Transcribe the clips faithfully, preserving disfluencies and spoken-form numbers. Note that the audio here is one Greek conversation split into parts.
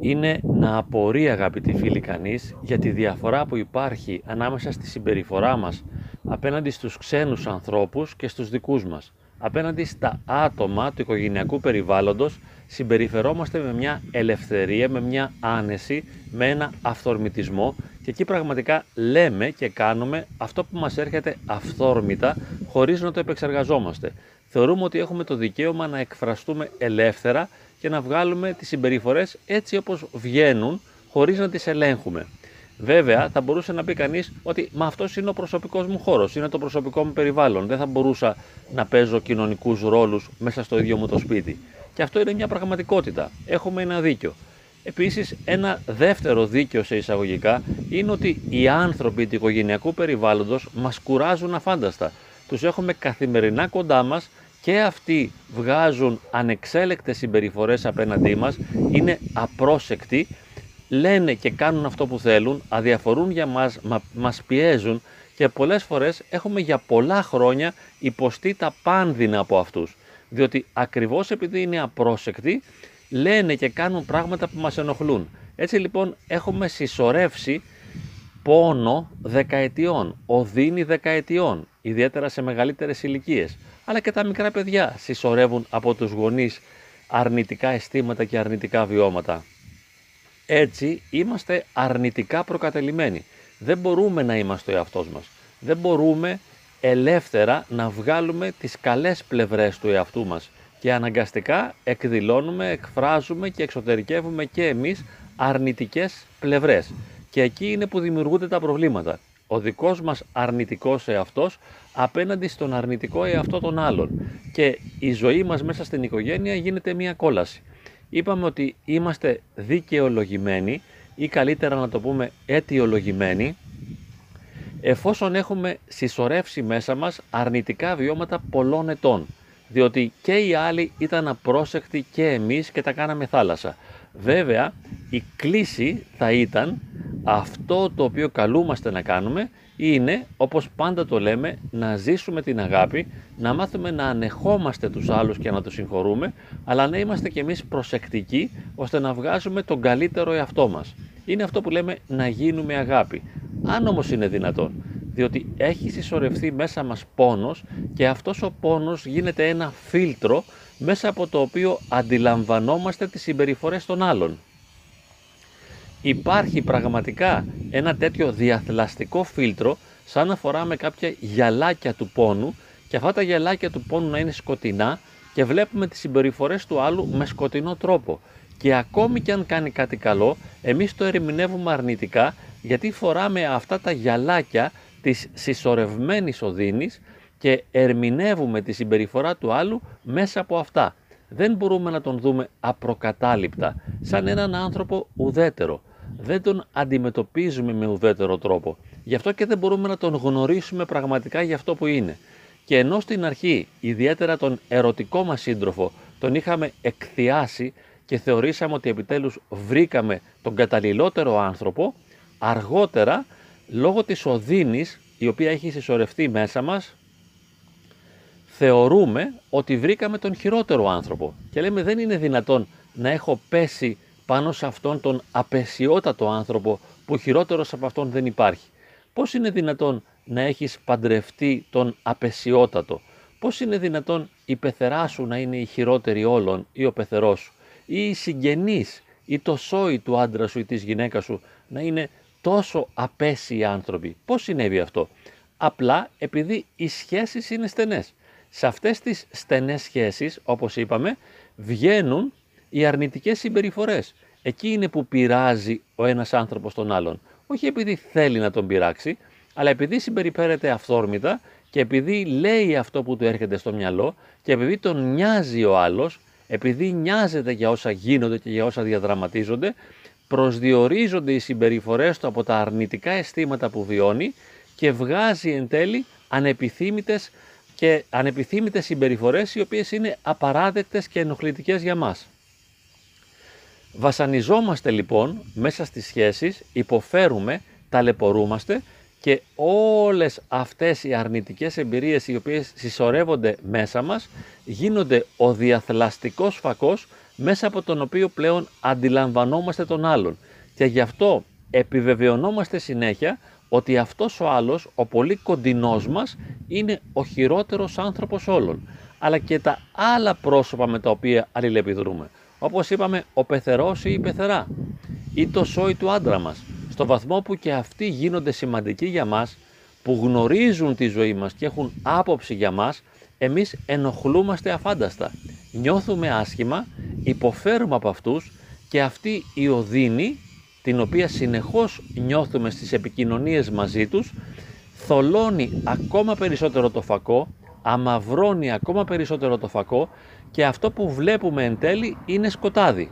είναι να απορεί, αγαπητοί φίλοι, κανείς για τη διαφορά που υπάρχει ανάμεσα στη συμπεριφορά μας απέναντι στους ξένους ανθρώπους και στους δικούς μας. Απέναντι στα άτομα του οικογενειακού περιβάλλοντος συμπεριφερόμαστε με μια ελευθερία, με μια άνεση, με ένα αυθορμητισμό και εκεί πραγματικά λέμε και κάνουμε αυτό που μας έρχεται αυθόρμητα χωρίς να το επεξεργαζόμαστε. Θεωρούμε ότι έχουμε το δικαίωμα να εκφραστούμε ελεύθερα και να βγάλουμε τις συμπεριφορές έτσι όπως βγαίνουν χωρίς να τις ελέγχουμε. Βέβαια, θα μπορούσε να πει κανείς ότι μα αυτός είναι ο προσωπικός μου χώρος, είναι το προσωπικό μου περιβάλλον. Δεν θα μπορούσα να παίζω κοινωνικούς ρόλους μέσα στο ίδιο μου το σπίτι. Και αυτό είναι μια πραγματικότητα. Έχουμε ένα δίκιο. Επίσης, ένα δεύτερο δίκιο σε εισαγωγικά είναι ότι οι άνθρωποι του οικογενειακού περιβάλλοντος μας κουράζουν αφάνταστα. Τους έχουμε καθημερινά κοντά μας και αυτοί βγάζουν ανεξέλεκτες συμπεριφορές απέναντί μας, είναι απρόσεκτοι. Λένε και κάνουν αυτό που θέλουν, αδιαφορούν για μας, μα, μας πιέζουν και πολλές φορές έχουμε για πολλά χρόνια υποστεί τα πάνδυνα από αυτούς. Διότι ακριβώς επειδή είναι απρόσεκτοι, λένε και κάνουν πράγματα που μας ενοχλούν. Έτσι λοιπόν έχουμε συσσωρεύσει πόνο δεκαετιών, οδύνη δεκαετιών, ιδιαίτερα σε μεγαλύτερες ηλικίες. Αλλά και τα μικρά παιδιά συσσωρεύουν από τους γονείς αρνητικά αισθήματα και αρνητικά βιώματα. Έτσι είμαστε αρνητικά προκατελημένοι. Δεν μπορούμε να είμαστε ο εαυτός μας. Δεν μπορούμε ελεύθερα να βγάλουμε τις καλές πλευρές του εαυτού μας. Και αναγκαστικά εκδηλώνουμε, εκφράζουμε και εξωτερικεύουμε και εμείς αρνητικές πλευρές. Και εκεί είναι που δημιουργούνται τα προβλήματα. Ο δικός μας αρνητικός εαυτός απέναντι στον αρνητικό εαυτό των άλλων. Και η ζωή μας μέσα στην οικογένεια γίνεται μια κόλαση. Είπαμε ότι είμαστε δικαιολογημένοι ή καλύτερα να το πούμε αιτιολογημένοι εφόσον έχουμε συσσωρεύσει μέσα μας αρνητικά βιώματα πολλών ετών. Διότι και οι άλλοι ήταν απρόσεκτοι και εμείς και τα κάναμε θάλασσα. Βέβαια, η κλίση θα ήταν αυτό το οποίο καλούμαστε να κάνουμε είναι, όπως πάντα το λέμε, να ζήσουμε την αγάπη, να μάθουμε να ανεχόμαστε τους άλλους και να τους συγχωρούμε, αλλά να είμαστε και εμείς προσεκτικοί, ώστε να βγάζουμε τον καλύτερο εαυτό μας. Είναι αυτό που λέμε να γίνουμε αγάπη. Αν όμως είναι δυνατόν, διότι έχει συσσωρευτεί μέσα μας πόνος και αυτός ο πόνος γίνεται ένα φίλτρο μέσα από το οποίο αντιλαμβανόμαστε τις συμπεριφορές των άλλων. Υπάρχει πραγματικά ένα τέτοιο διαθλαστικό φίλτρο σαν να φοράμε κάποια γυαλάκια του πόνου και αυτά τα γυαλάκια του πόνου να είναι σκοτεινά και βλέπουμε τις συμπεριφορές του άλλου με σκοτεινό τρόπο. Και ακόμη και αν κάνει κάτι καλό, εμείς το ερμηνεύουμε αρνητικά γιατί φοράμε αυτά τα γυαλάκια της συσσωρευμένης οδύνης και ερμηνεύουμε τη συμπεριφορά του άλλου μέσα από αυτά. Δεν μπορούμε να τον δούμε απροκατάληπτα, σαν έναν άνθρωπο ουδέτερο. Δεν τον αντιμετωπίζουμε με ουδέτερο τρόπο. Γι' αυτό και δεν μπορούμε να τον γνωρίσουμε πραγματικά για αυτό που είναι. Και ενώ στην αρχή, ιδιαίτερα τον ερωτικό μας σύντροφο, τον είχαμε εκθιάσει και θεωρήσαμε ότι επιτέλους βρήκαμε τον καταλληλότερο άνθρωπο, αργότερα, λόγω της οδύνης, η οποία έχει συσσωρευτεί μέσα μας, θεωρούμε ότι βρήκαμε τον χειρότερο άνθρωπο και λέμε δεν είναι δυνατόν να έχω πέσει πάνω σε αυτόν τον απεσιότατο άνθρωπο που χειρότερος από αυτόν δεν υπάρχει. Πώς είναι δυνατόν να έχεις παντρευτεί τον απεσιότατο, πώς είναι δυνατόν η πεθερά σου να είναι η χειρότερη όλων ή ο πεθερός σου ή οι συγγενείς ή το σόι του άντρα σου ή της γυναίκας σου να είναι τόσο απέσιοι άνθρωποι. Πώς συνέβη αυτό? Απλά επειδή οι σχέσεις είναι στενές. Σε αυτές τις στενές σχέσεις, όπως είπαμε, βγαίνουν οι αρνητικές συμπεριφορές. Εκεί είναι που πειράζει ο ένας άνθρωπος τον άλλον. Όχι επειδή θέλει να τον πειράξει, αλλά επειδή συμπεριφέρεται αυθόρμητα και επειδή λέει αυτό που του έρχεται στο μυαλό και επειδή τον νοιάζει ο άλλος, επειδή νοιάζεται για όσα γίνονται και για όσα διαδραματίζονται, προσδιορίζονται οι συμπεριφορές του από τα αρνητικά αισθήματα που βιώνει και βγάζει εν τέλει ανεπιθύμητες και ανεπιθύμητες συμπεριφορές οι οποίες είναι απαράδεκτες και ενοχλητικές για μας. Βασανιζόμαστε λοιπόν μέσα στις σχέσεις, υποφέρουμε, ταλαιπωρούμαστε και όλες αυτές οι αρνητικές εμπειρίες οι οποίες συσσωρεύονται μέσα μας γίνονται ο διαθλαστικός φακός μέσα από τον οποίο πλέον αντιλαμβανόμαστε τον άλλον και γι' αυτό επιβεβαιωνόμαστε συνέχεια ότι αυτός ο άλλος, ο πολύ κοντινός μας, είναι ο χειρότερος άνθρωπος όλων, αλλά και τα άλλα πρόσωπα με τα οποία αλληλεπιδρούμε. Όπως είπαμε, ο πεθερός ή η πεθερά, ή το σόι του άντρα μας, στο βαθμό που και αυτοί γίνονται σημαντικοί για μας, που γνωρίζουν τη ζωή μας και έχουν άποψη για μας, εμείς ενοχλούμαστε αφάνταστα, νιώθουμε άσχημα, υποφέρουμε από αυτούς και αυτή η οδύνη, την οποία συνεχώς νιώθουμε στις επικοινωνίες μαζί τους, θολώνει ακόμα περισσότερο το φακό, αμαυρώνει ακόμα περισσότερο το φακό και αυτό που βλέπουμε εν τέλει είναι σκοτάδι.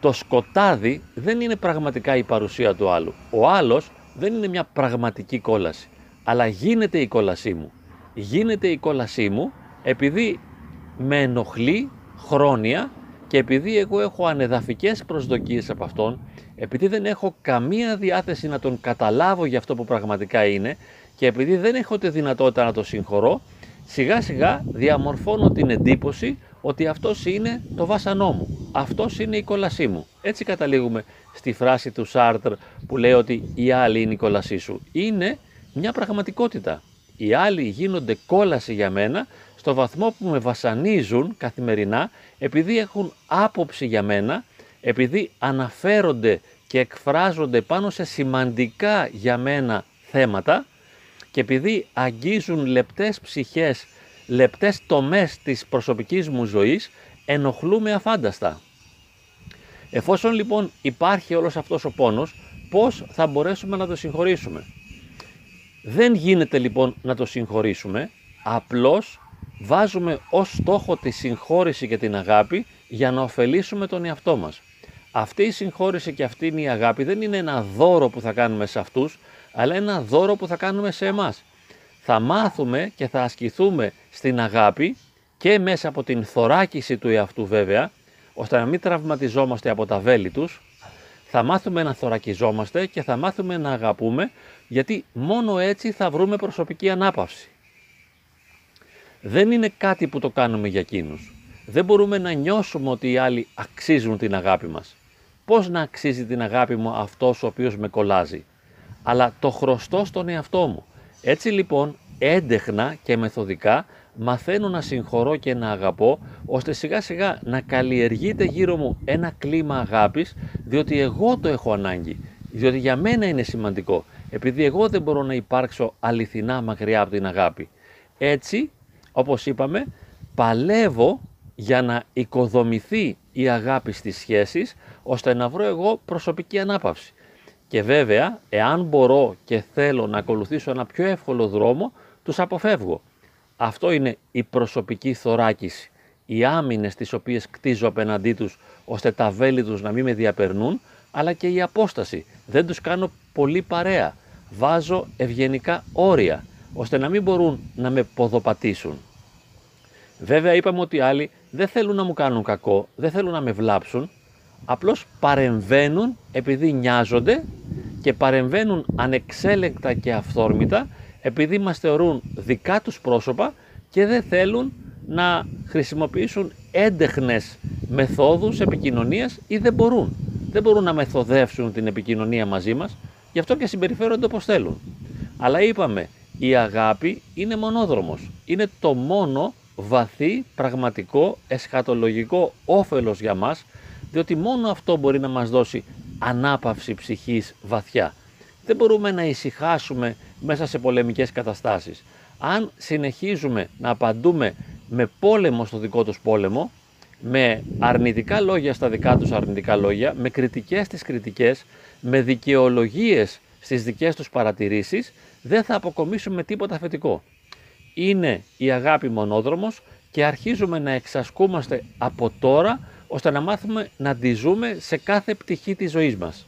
Το σκοτάδι δεν είναι πραγματικά η παρουσία του άλλου. Ο άλλος δεν είναι μια πραγματική κόλαση, αλλά γίνεται η κόλασή μου. Γίνεται η κόλασή μου επειδή με ενοχλεί χρόνια και επειδή εγώ έχω ανεδαφικές προσδοκίες από αυτόν, επειδή δεν έχω καμία διάθεση να τον καταλάβω για αυτό που πραγματικά είναι και επειδή δεν έχω τη δυνατότητα να το συγχωρώ, σιγά σιγά διαμορφώνω την εντύπωση ότι αυτός είναι το βάσανό μου, αυτός είναι η κόλασή μου. Έτσι καταλήγουμε στη φράση του Σάρτρ που λέει ότι οι άλλοι είναι η κόλασή σου. Είναι μια πραγματικότητα. Οι άλλοι γίνονται κόλαση για μένα στο βαθμό που με βασανίζουν καθημερινά, επειδή έχουν άποψη για μένα, επειδή αναφέρονται και εκφράζονται πάνω σε σημαντικά για μένα θέματα και επειδή αγγίζουν λεπτές ψυχές, λεπτές τομές της προσωπικής μου ζωής, ενοχλούμε αφάνταστα. Εφόσον λοιπόν υπάρχει όλος αυτός ο πόνος, πώς θα μπορέσουμε να το συγχωρήσουμε? Δεν γίνεται λοιπόν να το συγχωρήσουμε, απλώς βάζουμε ως στόχο τη συγχώρηση και την αγάπη για να ωφελήσουμε τον εαυτό μας. Αυτή η συγχώρηση και αυτή η αγάπη δεν είναι ένα δώρο που θα κάνουμε σε αυτούς, αλλά ένα δώρο που θα κάνουμε σε εμάς. Θα μάθουμε και θα ασκηθούμε στην αγάπη και μέσα από την θωράκιση του εαυτού βέβαια, ώστε να μην τραυματιζόμαστε από τα βέλη τους. Θα μάθουμε να θωρακιζόμαστε και θα μάθουμε να αγαπούμε, γιατί μόνο έτσι θα βρούμε προσωπική ανάπαυση. Δεν είναι κάτι που το κάνουμε για εκείνους. Δεν μπορούμε να νιώσουμε ότι οι άλλοι αξίζουν την αγάπη μας. Πώς να αξίζει την αγάπη μου αυτός ο οποίος με κολλάζει? Αλλά το χρωστώ στον εαυτό μου. Έτσι λοιπόν έντεχνα και μεθοδικά μαθαίνω να συγχωρώ και να αγαπώ, ώστε σιγά σιγά να καλλιεργείται γύρω μου ένα κλίμα αγάπης, διότι εγώ το έχω ανάγκη, διότι για μένα είναι σημαντικό, επειδή εγώ δεν μπορώ να υπάρξω αληθινά μακριά από την αγάπη. Έτσι, όπως είπαμε, παλεύω για να οικοδομηθεί η αγάπη στις σχέσεις, ώστε να βρω εγώ προσωπική ανάπαυση. Και βέβαια, εάν μπορώ και θέλω να ακολουθήσω ένα πιο εύκολο δρόμο, τους αποφεύγω. Αυτό είναι η προσωπική θωράκιση, οι άμυνες τις οποίες κτίζω απέναντί τους, ώστε τα βέλη τους να μην με διαπερνούν, αλλά και η απόσταση. Δεν τους κάνω πολύ παρέα, βάζω ευγενικά όρια, ώστε να μην μπορούν να με ποδοπατήσουν. Βέβαια είπαμε ότι οι άλλοι δεν θέλουν να μου κάνουν κακό, δεν θέλουν να με βλάψουν, απλώς παρεμβαίνουν επειδή νοιάζονται και παρεμβαίνουν ανεξέλεγκτα και αυθόρμητα, επειδή μας θεωρούν δικά τους πρόσωπα και δεν θέλουν να χρησιμοποιήσουν έντεχνες μεθόδους επικοινωνίας ή δεν μπορούν. Δεν μπορούν να μεθοδεύσουν την επικοινωνία μαζί μας, γι' αυτό και συμπεριφέρονται όπως θέλουν. Αλλά είπαμε, η αγάπη είναι μονόδρομος. Είναι το μόνο βαθύ, πραγματικό, εσχατολογικό όφελος για μας, διότι μόνο αυτό μπορεί να μας δώσει ανάπαυση ψυχής βαθιά. Δεν μπορούμε να ησυχάσουμε μέσα σε πολεμικές καταστάσεις. Αν συνεχίζουμε να απαντούμε με πόλεμο στο δικό τους πόλεμο, με αρνητικά λόγια στα δικά τους αρνητικά λόγια, με κριτικές στις κριτικές, με δικαιολογίες στις δικές τους παρατηρήσεις, δεν θα αποκομίσουμε τίποτα θετικό. Είναι η αγάπη μονόδρομος και αρχίζουμε να εξασκούμαστε από τώρα, ώστε να μάθουμε να τη ζούμε σε κάθε πτυχή της ζωής μας.